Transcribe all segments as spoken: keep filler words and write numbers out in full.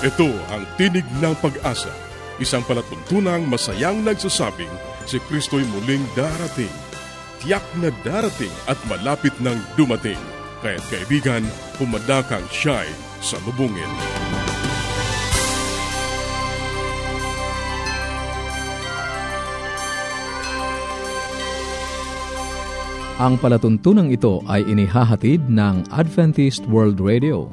Ito ang tinig ng pag-asa, isang palatuntunang masayang nagsasabing si Kristo'y muling darating. Tiyak na darating at malapit nang dumating. Kaya't kaibigan, pumadakang siya'y salubungin. Ang palatuntunang ito ay inihahatid ng Adventist World Radio.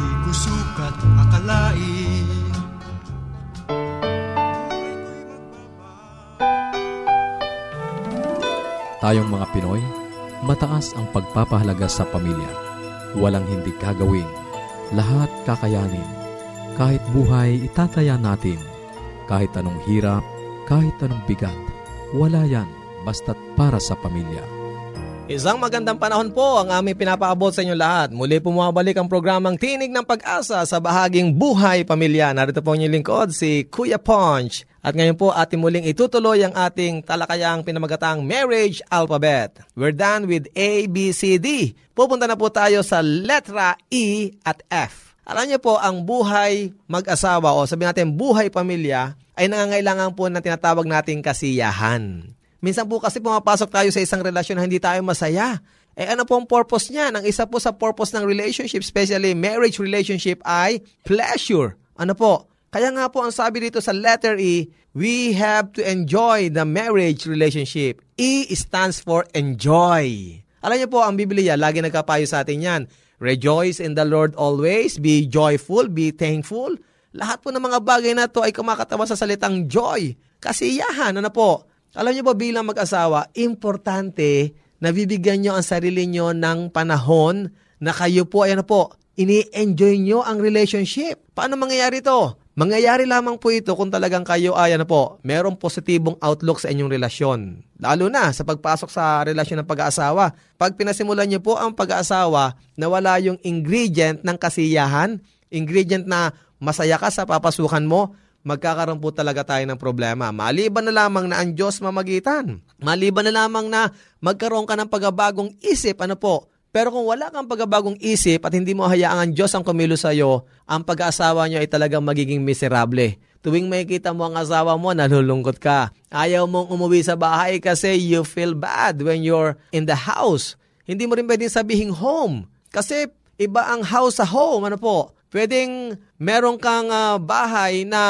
Di ko sukat akalain. Tayong mga Pinoy, mataas ang pagpapahalaga sa pamilya. Walang hindi kagawin, lahat kakayanin. Kahit buhay, itataya natin. Kahit anong hirap, kahit anong bigat, wala yan basta't para sa pamilya. Isang magandang panahon po ang aming pinapaabot sa inyo lahat. Muli po mabalik ang programang Tinig ng Pag-asa sa bahaging Buhay Pamilya. Narito po ang inyong lingkod, si Kuya Ponch. At ngayon po atin muling itutuloy ang ating talakayang pinamagatang Marriage Alphabet. We're done with A, B, C, D. Pupunta na po tayo sa letra E at F. Alam niyo po, ang buhay mag-asawa o sabi natin buhay pamilya ay nangangailangan po ng tinatawag nating kasiyahan. Minsan po kasi pumapasok tayo sa isang relasyon na hindi tayo masaya. Eh ano po ang purpose niya? Ang isa po sa purpose ng relationship, especially marriage relationship, ay pleasure. Ano po? Kaya nga po ang sabi dito sa letter E, we have to enjoy the marriage relationship. E stands for enjoy. Alam niyo po, ang Biblia, lagi nagkapayo sa atin yan. Rejoice in the Lord always, be joyful, be thankful. Lahat po ng mga bagay na ito ay kumakatawan sa salitang joy. Kasiyahan, ano po? Alam niyo po, bilang mag-asawa, importante na bibigyan niyo ang sarili niyo ng panahon na kayo po, ayan po, ini-enjoy niyo ang relationship. Paano mangyayari ito? Mangyayari lamang po ito kung talagang kayo ay ano po, merong positibong outlook sa inyong relasyon. Lalo na sa pagpasok sa relasyon ng pag-aasawa. Pag pinasimulan niyo po ang pag-aasawa na wala yung ingredient ng kasiyahan, ingredient na masaya ka sa papasukan mo, magkakaroon po talaga tayo ng problema. Maliban na lamang na ang Diyos mamagitan. Maliban na lamang na magkaroon ka ng pagabagong isip, ano po, Pero kung wala kang pagbabagong isip at hindi mo hayaang ang Diyos ang kumilos sa iyo, ang pag-aasawa niyo ay talagang magiging miserable. Tuwing makikita mo ang asawa mo, nalulungkot ka. Ayaw mong umuwi sa bahay kasi you feel bad when you're in the house. Hindi mo rin pwedeng sabihin home kasi iba ang house sa home. Ano po? Pwedeng meron kang uh, bahay na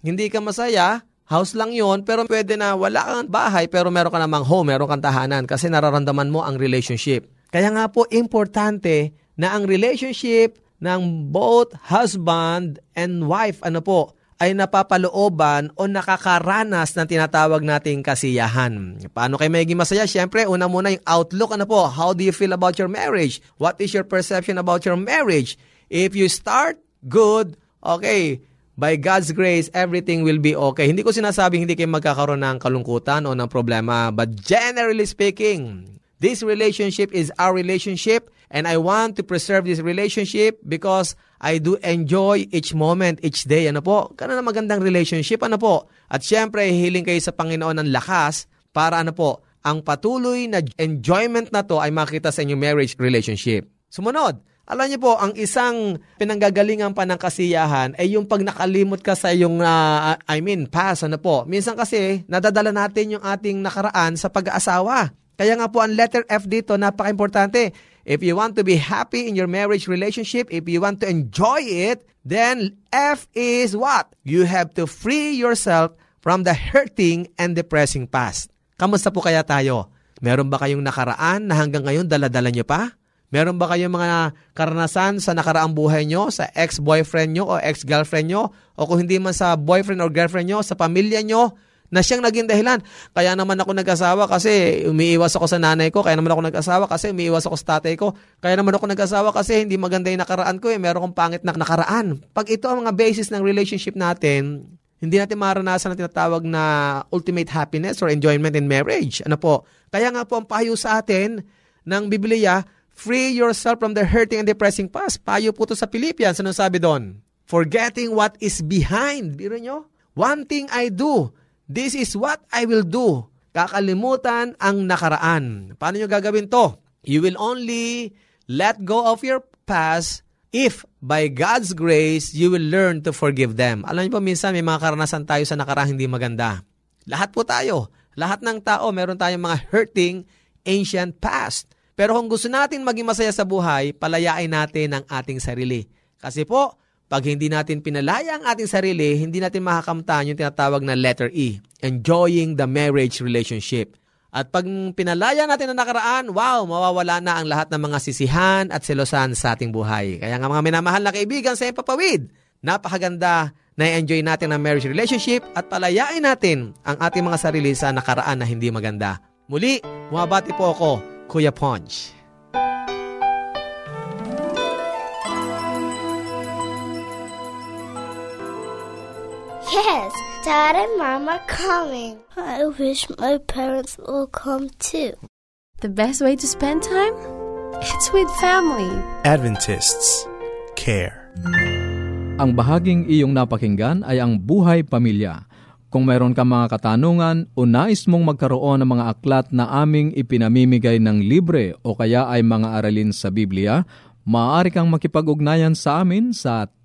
hindi ka masaya, house lang yon, pero pwede na wala kang bahay pero meron ka namang home, meron kang tahanan kasi nararamdaman mo ang relationship. Kaya nga po, importante na ang relationship ng both husband and wife, ano po, ay napapalooban o nakakaranas ng tinatawag nating kasiyahan. Paano kayo magiging masaya? Siyempre, una muna yung outlook, ano po, how do you feel about your marriage? What is your perception about your marriage? If you start good, okay, by God's grace, everything will be okay. Hindi ko sinasabing hindi kayo magkakaroon ng kalungkutan o ng problema, but generally speaking, this relationship is our relationship and I want to preserve this relationship because I do enjoy each moment, each day. Ano po? Kaya na magandang relationship. Ano po? At syempre, hihiling kayo sa Panginoon ng lakas para ano po, ang patuloy na enjoyment na to ay makita sa inyong marriage relationship. Sumunod, alam niyo po, ang isang pinanggagalingan pa ng kasiyahan ay yung pag nakalimot ka sa iyong, uh, I mean, past. Ano po? Minsan kasi, nadadala natin yung ating nakaraan sa pag-aasawa. Kaya nga po ang letter F dito, napaka-importante. If you want to be happy in your marriage relationship, if you want to enjoy it, then F is what? You have to free yourself from the hurting and depressing past. Kamusta po kaya tayo? Meron ba kayong nakaraan na hanggang ngayon dala-dala nyo pa? Meron ba kayong mga karanasan sa nakaraang buhay nyo, sa ex-boyfriend nyo o ex-girlfriend nyo, o kung hindi man sa boyfriend or girlfriend nyo, sa pamilya nyo, na siyang naging dahilan. Kaya naman ako nag-asawa kasi umiiwas ako sa nanay ko. Kaya naman ako nag-asawa kasi umiiwas ako sa tatay ko. Kaya naman ako nag-asawa kasi hindi maganda yung nakaraan ko eh. Meron kong pangit na nakaraan. Pag ito ang mga basis ng relationship natin, hindi natin maranasan na tinatawag na ultimate happiness or enjoyment in marriage. Ano po? Kaya nga po ang payo sa atin ng Biblia, free yourself from the hurting and depressing past. Payo po ito sa Philippians. Anong sabi doon? Forgetting what is behind. Biro nyo? One thing I do. This is what I will do. Kakalimutan ang nakaraan. Paano nyo gagawin to? You will only let go of your past if by God's grace you will learn to forgive them. Alam nyo po, minsan may mga karanasan tayo sa nakaraan hindi maganda. Lahat po tayo. Lahat ng tao, meron tayong mga hurting ancient past. Pero kung gusto natin maging masaya sa buhay, palayain natin ang ating sarili. Kasi po, pag hindi natin pinalaya ang ating sarili, hindi natin makakamtan yung tinatawag na letter E, enjoying the marriage relationship. At pag pinalaya natin ang nakaraan, wow, mawawala na ang lahat ng mga sisihan at selosan sa ating buhay. Kaya nga mga minamahal na kaibigan sa Ipapawid, napakaganda na enjoy natin ang marriage relationship at palayain natin ang ating mga sarili sa nakaraan na hindi maganda. Muli, mabati po ako, Kuya Ponch. Yes, Dad and Mom are coming. I wish my parents will come too. The best way to spend time? It's with family. Adventists care. Ang bahaging iyong napakinggan ay ang buhay pamilya. Kung mayroon ka mga katanungan o nais mong magkaroon ng mga aklat na aming ipinamimigay ng libre o kaya ay mga aralin sa Biblia, maaari kang makipag-ugnayan sa amin sa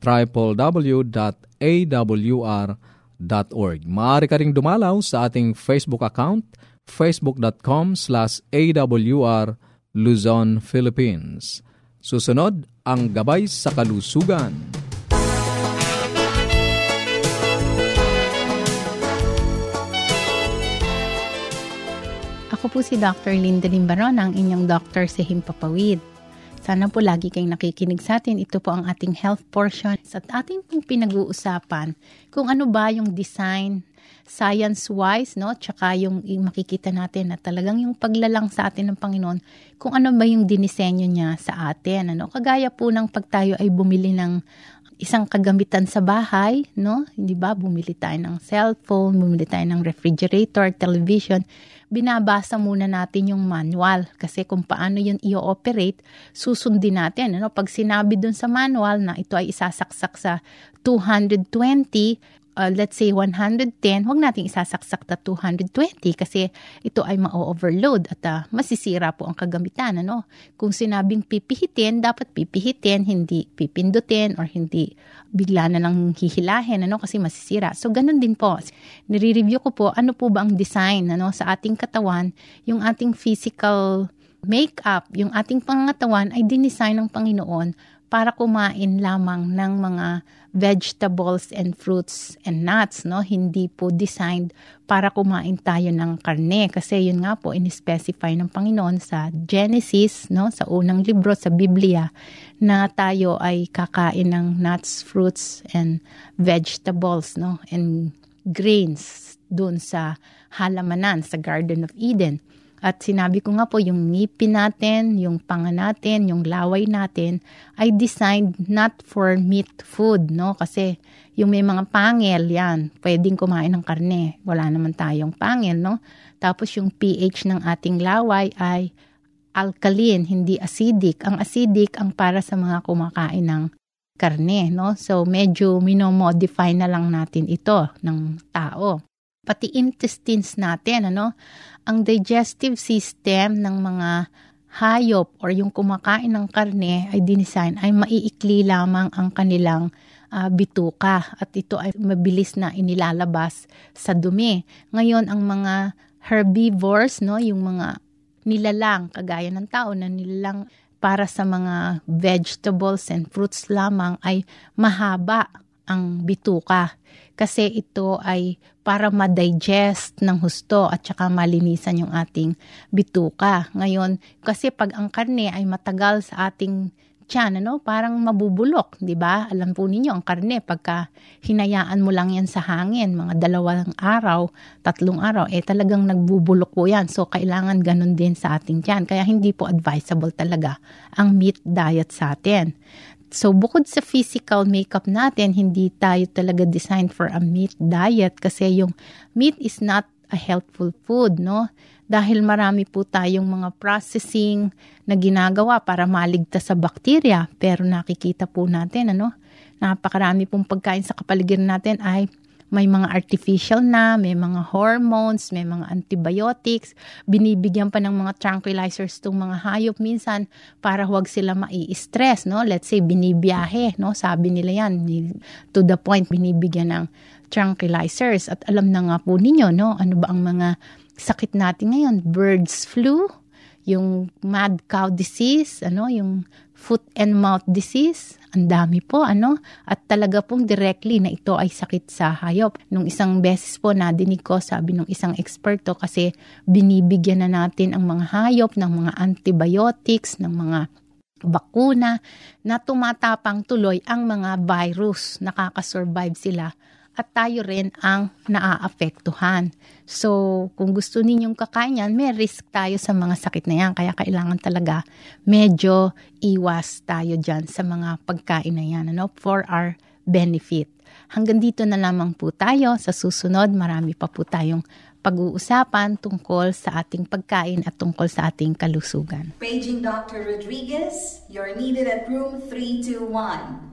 w w w dot a w r dot org. Maaari ka ring dumalaw sa ating Facebook account, facebook dot com slash a w r Luzon, Philippines. Susunod ang Gabay sa Kalusugan. Ako po si Doctor Linda Limbaron, ang inyong doctor sa Himpapawid. Sana po lagi kayong nakikinig sa atin. Ito po ang ating health portion at ating pong pinag-uusapan kung ano ba yung design science-wise, no? Tsaka yung makikita natin na talagang yung paglalang sa atin ng Panginoon kung ano ba yung dinisenyo niya sa atin. Ano? Kagaya po ng pag tayo ay bumili ng isang kagamitan sa bahay, no? Hindi ba? Bumili tayo ng cellphone, bumili tayo ng refrigerator, television. Binabasa muna natin yung manual kasi kung paano yun i-operate, susundin natin. Ano? Pag sinabi dun sa manual na ito ay isasaksak sa two hundred twenty, uh, let's say one hundred ten, huwag natin isasaksak na two hundred twenty kasi ito ay ma-overload at uh, masisira po ang kagamitan. Ano? Kung sinabing pipihitin, dapat pipihitin, hindi pipindutin or hindi bigla na lang hihilahin, ano? Kasi masisira. So, ganun din po. Nire-review ko po ano po ba ang design, ano? Sa ating katawan, yung ating physical makeup, yung ating pangangatawan ay dinesign ng Panginoon para kumain lamang ng mga vegetables and fruits and nuts, no? Hindi po designed para kumain tayo ng karne. Kasi yun nga po, in-specify ng Panginoon sa Genesis, no? Sa unang libro, sa Biblia, na tayo ay kakain ng nuts, fruits, and vegetables, no? And grains dun sa halamanan, sa Garden of Eden. At sinabi ko nga po, yung ngipin natin, yung panga natin, yung laway natin, ay designed not for meat food, no? Kasi yung may mga pangil, yan, pwedeng kumain ng karne. Wala naman tayong pangil, no? Tapos yung pH ng ating laway ay alkaline, hindi acidic. Ang acidic ang para sa mga kumakain ng karne, no? So, medyo minomodify na lang natin ito ng tao. Pati intestines natin, ano? Ang digestive system ng mga hayop or yung kumakain ng karne ay dinesign ay maiikli lamang ang kanilang uh, bituka at ito ay mabilis na inilalabas sa dumi. Ngayon, ang mga herbivores, no, yung mga nilalang, kagaya ng tao na nilalang para sa mga vegetables and fruits lamang ay mahaba ang bituka kasi ito ay para ma-digest ng husto at saka malinisan yung ating bituka. Ngayon, kasi pag ang karne ay matagal sa ating tiyan, ano, parang mabubulok, di ba? Alam po ninyo, ang karne, pagka hinayaan mo lang yan sa hangin, mga dalawang araw, tatlong araw, eh talagang nagbubulok po yan. So, kailangan ganun din sa ating tiyan. Kaya hindi po advisable talaga ang meat diet sa atin. So, bukod sa physical makeup natin, hindi tayo talaga designed for a meat diet kasi yung meat is not a healthful food, no? Dahil marami po tayong mga processing na ginagawa para maligtas sa bakterya. Pero nakikita po natin, ano? Napakarami pong pagkain sa kapaligiran natin ay may mga artificial na, may mga hormones, may mga antibiotics, binibigyan pa ng mga tranquilizers itong mga hayop minsan para huwag sila mai-stress, no? Let's say, binibiyahe, no? Sabi nila yan, to the point, binibigyan ng tranquilizers. At alam na nga po ninyo, no? Ano ba ang mga sakit natin ngayon? Birds flu, yung mad cow disease, ano, yung foot and mouth disease, ang dami po, ano, at talaga pong directly na ito ay sakit sa hayop. Nung isang beses po, nadinig ko, sabi nung isang eksperto, kasi binibigyan na natin ang mga hayop ng mga antibiotics, ng mga bakuna, na tumatapang tuloy ang mga virus, nakakasurvive sila. At tayo rin ang naaapektuhan. So, kung gusto ninyong kakain yan, may risk tayo sa mga sakit na yan. Kaya kailangan talaga medyo iwas tayo dyan sa mga pagkain na yan, ano? For our benefit. Hanggang dito na lamang po tayo. Sa susunod, marami pa po tayong pag-uusapan tungkol sa ating pagkain at tungkol sa ating kalusugan. Paging Doctor Rodriguez, you're needed at room three two one.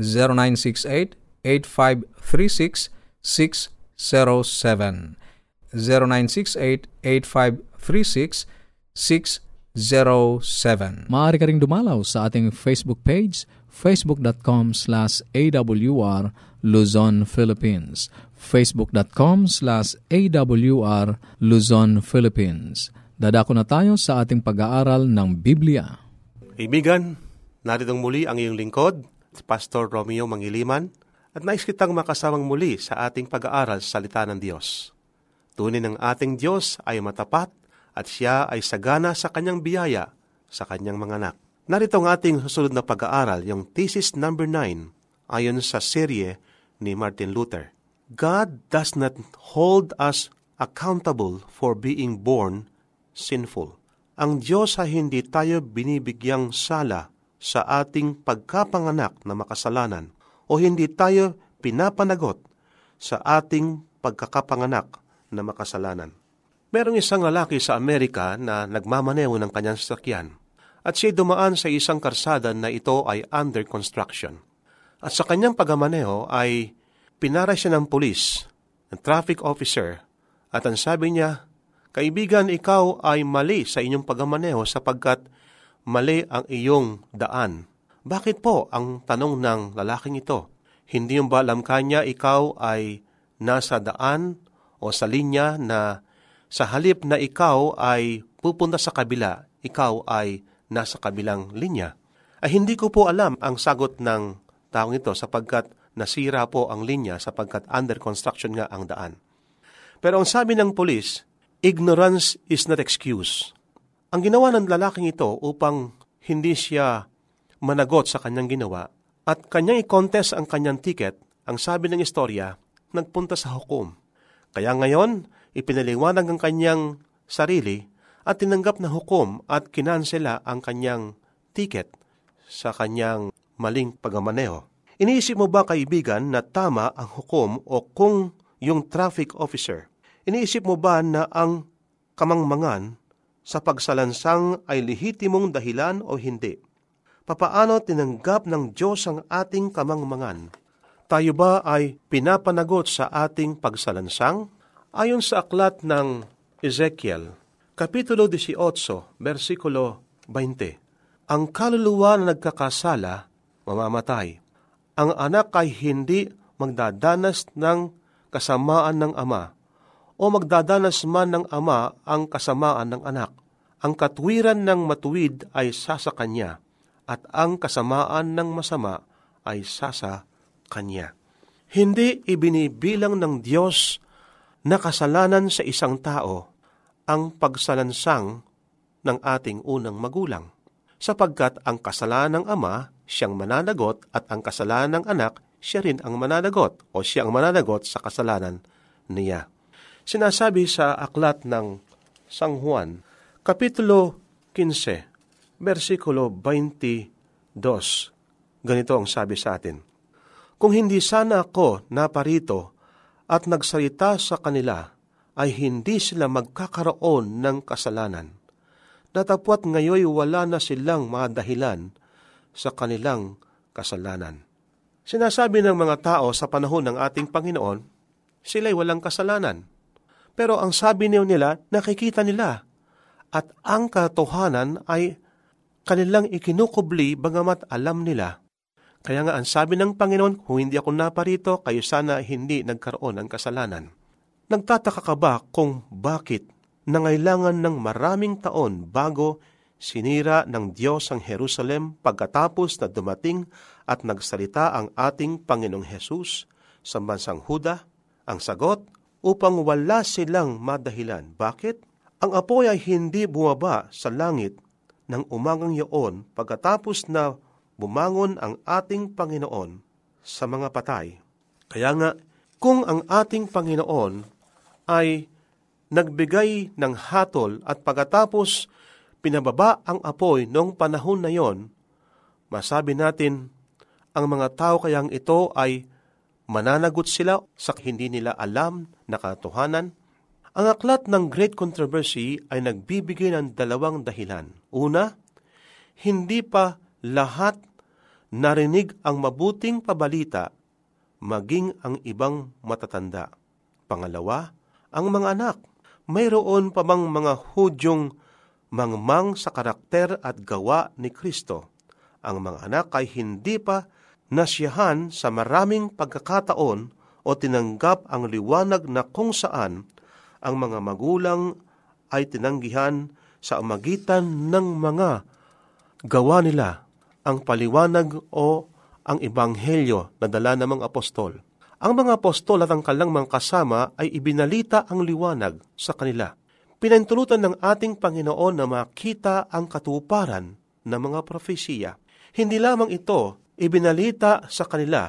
zero nine six eight eight five three six six zero seven. zero nine six eight eight five three six six zero seven. Maaari ka ring dumalaw sa ating Facebook page, facebook.com slash awr Luzon, Philippines. facebook.com slash awr Luzon, Philippines. Dadako na tayo sa ating pag-aaral ng Biblia. Ibigan, narito muli ang iyong lingkod, Pastor Romeo Mangiliman, at nais kitang makasamang muli sa ating pag-aaral sa salita ng Diyos. Tunay ng ating Diyos ay matapat at siya ay sagana sa kanyang biyaya, sa kanyang mga anak. Narito ang ating susunod na pag-aaral, yung thesis number nine, ayon sa serye ni Martin Luther. God does not hold us accountable for being born sinful. Ang Diyos ay hindi tayo binibigyang sala sa ating pagkapanganak na makasalanan o hindi tayo pinapanagot sa ating pagkakapanganak na makasalanan. Merong isang lalaki sa Amerika na nagmamaneho ng kanyang sasakyan at siya dumaan sa isang karsada na ito ay under construction. At sa kanyang pagmamaneho ay pinara siya ng pulis, ng traffic officer, at ang sabi niya, "Kaibigan, ikaw ay mali sa inyong pagmamaneho sapagkat mali ang iyong daan." "Bakit po?" ang tanong ng lalaking ito. "Hindi mo ba alam kanya ikaw ay nasa daan o sa linya na sa halip na ikaw ay pupunta sa kabila, ikaw ay nasa kabilang linya?" "Ay hindi ko po alam," ang sagot ng taong ito, sapagkat nasira po ang linya sapagkat under construction nga ang daan. Pero ang sabi ng pulis, "Ignorance is not excuse." Ang ginawa ng lalaking ito upang hindi siya managot sa kanyang ginawa at kanyang i-contest ang kanyang ticket, ang sabi ng istorya, nagpunta sa hukom. Kaya ngayon, ipinaliwanag ang kanyang sarili at tinanggap na hukom at kinansela ang kanyang tiket sa kanyang maling pagmamaneho. Iniisip mo ba, kaibigan, na tama ang hukom o kung yung traffic officer? Iniisip mo ba na ang kamangmangan sa pagsalansang ay lehitimong dahilan o hindi? Papaano tinanggap ng Diyos ang ating kamangmangan? Tayo ba ay pinapanagot sa ating pagsalansang? Ayon sa aklat ng Ezekiel, Kapitulo eighteen, versikulo twenty, ang kaluluwa na nagkakasala, mamamatay. Ang anak ay hindi magdadanas ng kasamaan ng ama, o magdadanas man ng ama ang kasamaan ng anak. Ang katwiran ng matuwid ay sasa kanya, at ang kasamaan ng masama ay sasa kanya. Hindi ibinibilang ng Diyos na kasalanan sa isang tao ang pagsalansang ng ating unang magulang, sapagkat ang kasalanang ama siyang mananagot at ang kasalanang anak siya rin ang mananagot o siya ang mananagot sa kasalanan niya. Sinasabi sa aklat ng San Juan, Kapitulo fifteen, versikulo twenty-two, ganito ang sabi sa atin, "Kung hindi sana ako naparito at nagsalita sa kanila, ay hindi sila magkakaroon ng kasalanan. Datapwat ngayoy wala na silang mga dahilan sa kanilang kasalanan." Sinasabi ng mga tao sa panahon ng ating Panginoon, sila'y walang kasalanan. Pero ang sabi nila, nakikita nila. At ang katotohanan ay kanilang ikinukubli bagamat alam nila. Kaya nga ang sabi ng Panginoon, "Kung hindi ako naparito, kayo sana hindi nagkaroon ng kasalanan." Nagtataka ka ba kung bakit nangailangan ng maraming taon bago sinira ng Diyos ang Jerusalem pagkatapos na dumating at nagsalita ang ating Panginoong Hesus sa bansang Huda? Ang sagot, upang wala silang madahilan. Bakit? Ang apoy ay hindi bumaba sa langit ng umagang yaon pagkatapos na bumangon ang ating Panginoon sa mga patay. Kaya nga, kung ang ating Panginoon ay nagbigay ng hatol at pagkatapos pinababa ang apoy noong panahon na yon, masabi natin, ang mga tao kayang ito ay mananagot sila sa hindi nila alam na katotohanan. Ang aklat ng Great Controversy ay nagbibigay ng dalawang dahilan. Una, hindi pa lahat narinig ang mabuting pabalita, maging ang ibang matatanda. Pangalawa, ang mga anak. Mayroon pa bang mga Hudyong mangmang sa karakter at gawa ni Kristo? Ang mga anak ay hindi pa nasiyahan sa maraming pagkakataon o tinanggap ang liwanag na kung saan ang mga magulang ay tinanggihan sa magitan ng mga gawa nila ang paliwanag o ang ebanghelyo na dala ng mga apostol. Ang mga apostol at ang kanilang mga kasama ay ibinalita ang liwanag sa kanila. Pinahintulutan ng ating Panginoon na makita ang katuparan ng mga propesiya. Hindi lamang ito, ibinalita sa kanila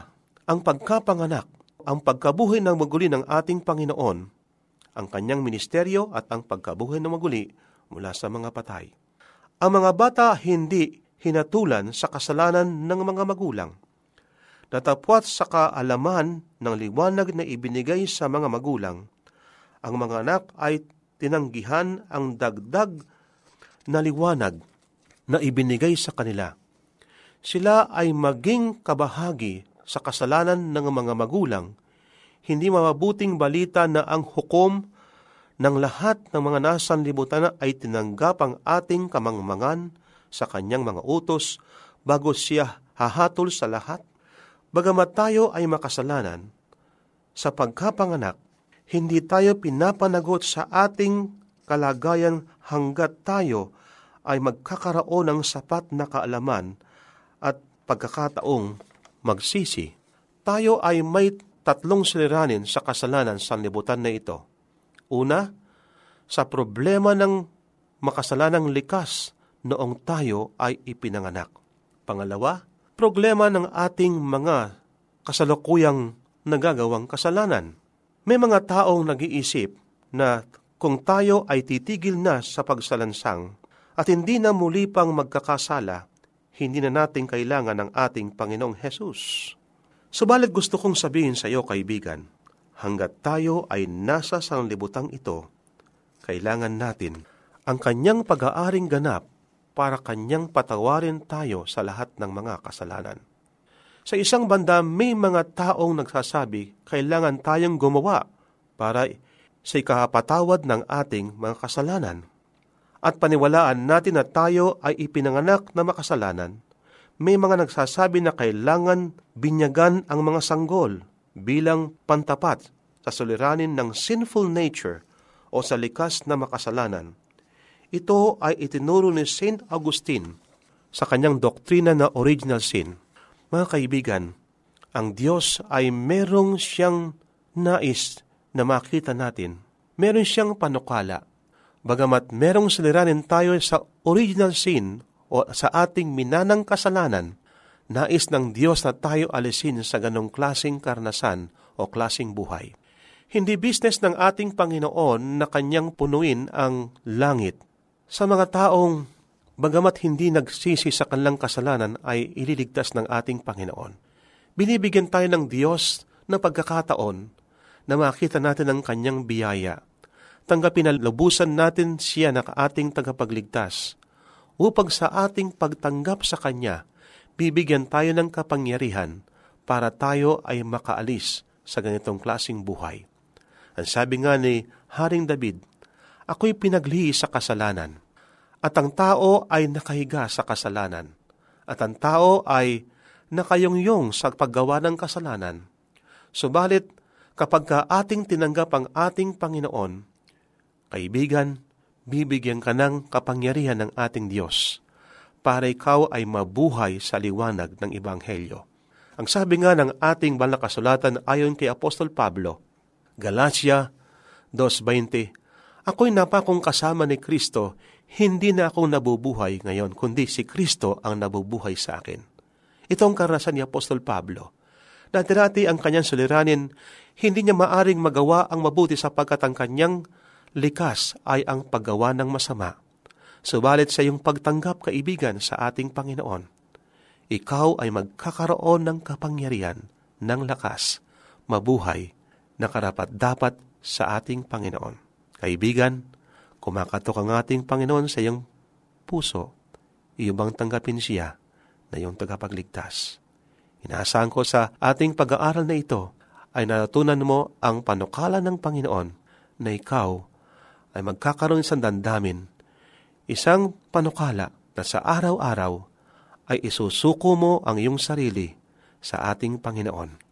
ang pagkapanganak, ang pagkabuhay ng maguli ng ating Panginoon, ang kanyang ministeryo at ang pagkabuhay ng maguli mula sa mga patay. Ang mga bata hindi hinatulan sa kasalanan ng mga magulang. Natapwat sa kaalaman ng liwanag na ibinigay sa mga magulang, ang mga anak ay tinanggihan ang dagdag na liwanag na ibinigay sa kanila. Sila ay maging kabahagi sa kasalanan ng mga magulang, hindi mabuting balita na ang hukom ng lahat ng mga nasa libutan ay tinanggap ang ating kamangmangan sa kanyang mga utos bago siya hahatol sa lahat. Bagamat tayo ay makasalanan, sa pagkapanganak, hindi tayo pinapanagot sa ating kalagayan hanggat tayo ay magkakaroon ng sapat na kaalaman at pagkakataong magsisi. Tayo ay may tatlong siliranin sa kasalanan sa libutan na ito. Una, sa problema ng makasalanang likas noong tayo ay ipinanganak. Pangalawa, problema ng ating mga kasalukuyang nagagawang kasalanan. May mga taong nag-iisip na kung tayo ay titigil na sa pagsalansang at hindi na muli pang magkakasala, hindi na natin kailangan ng ating Panginoong Hesus. Subalit gusto kong sabihin sa iyo, kaibigan, hanggat tayo ay nasa sanlibutang ito, kailangan natin ang kanyang pag-aaring ganap para kanyang patawarin tayo sa lahat ng mga kasalanan. Sa isang banda, may mga taong nagsasabi, kailangan tayong gumawa para sa ikakapatawad ng ating mga kasalanan. At paniwalaan natin na tayo ay ipinanganak na makasalanan. May mga nagsasabi na kailangan binyagan ang mga sanggol bilang pantapat sa suliranin ng sinful nature o sa likas na makasalanan. Ito ay itinuro ni Saint Augustine sa kanyang doktrina na original sin. Mga kaibigan, ang Diyos ay merong siyang nais na makita natin. Meron siyang panukala. Bagamat merong siliranin tayo sa original sin o sa ating minanang kasalanan, nais ng Diyos na tayo alisin sa ganong klaseng karanasan o klaseng buhay. Hindi business ng ating Panginoon na kanyang punuin ang langit sa mga taong bagamat hindi nagsisi sa kanilang kasalanan ay ililigtas ng ating Panginoon. Binibigyan tayo ng Diyos na pagkakataon na makita natin ang kanyang biyaya. Tanggapin na lubusan natin siya na ating tagapagligtas upang sa ating pagtanggap sa kanya bibigyan tayo ng kapangyarihan para tayo ay makaalis sa ganitong klasing buhay. Ang sabi nga ni Haring David, ako'y pinaglihi sa kasalanan, at ang tao ay nakahiga sa kasalanan, at ang tao ay nakayongyong sa paggawa ng kasalanan. Subalit, kapag ka ating tinanggap ang ating Panginoon, kaibigan, bibigyan ka ng kapangyarihan ng ating Diyos para ikaw ay mabuhay sa liwanag ng Ebanghelyo. Ang sabi nga ng ating banal na kasulatan ayon kay Apostol Pablo, Galatia two twenty, ako'y napakong kasama ni Kristo, hindi na ako nabubuhay ngayon, kundi si Kristo ang nabubuhay sa akin. Ito ang karanasan ni Apostol Pablo. Dati-dati ang kanyang suliranin, hindi niya maaring magawa ang mabuti sapagkat ang kanyang likas ay ang paggawa ng masama. Subalit sa iyong pagtanggap, kaibigan, sa ating Panginoon, ikaw ay magkakaroon ng kapangyarihan, ng lakas, mabuhay, na karapat-dapat sa ating Panginoon. Kaibigan, kumakatok ang ating Panginoon sa iyong puso. Iyo bang tanggapin siya na iyong tagapagligtas? Inaasahan ko sa ating pag-aaral na ito ay natutunan mo ang panukala ng Panginoon na ikaw ay magkakaroon ng isang dandamin, isang panukala na sa araw-araw ay isusuko mo ang iyong sarili sa ating Panginoon.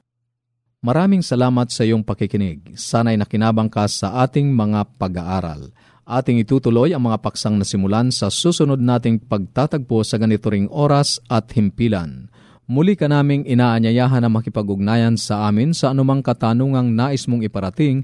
Maraming salamat sa iyong pakikinig. Sana'y nakinabang ka sa ating mga pag-aaral. Ating itutuloy ang mga paksang nasimulan sa susunod nating pagtatagpo sa ganito ring oras at himpilan. Muli ka naming inaanyayahan na makipag-ugnayan sa amin sa anumang katanungang nais mong iparating,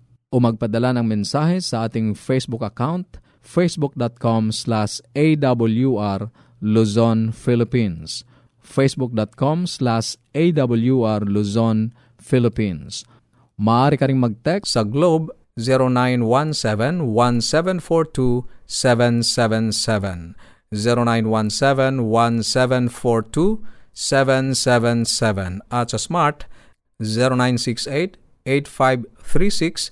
o magpadala ng mensahe sa ating Facebook account, facebook dot com slash a w r Luzon, Philippines. facebook dot com slash a w r Luzon, Philippines. Maaari ka ring mag-text sa Globe zero nine one seven one seven four two seven seven seven zero nine one seven one seven four two seven seven seven at sa Smart zero nine six eight eight five three six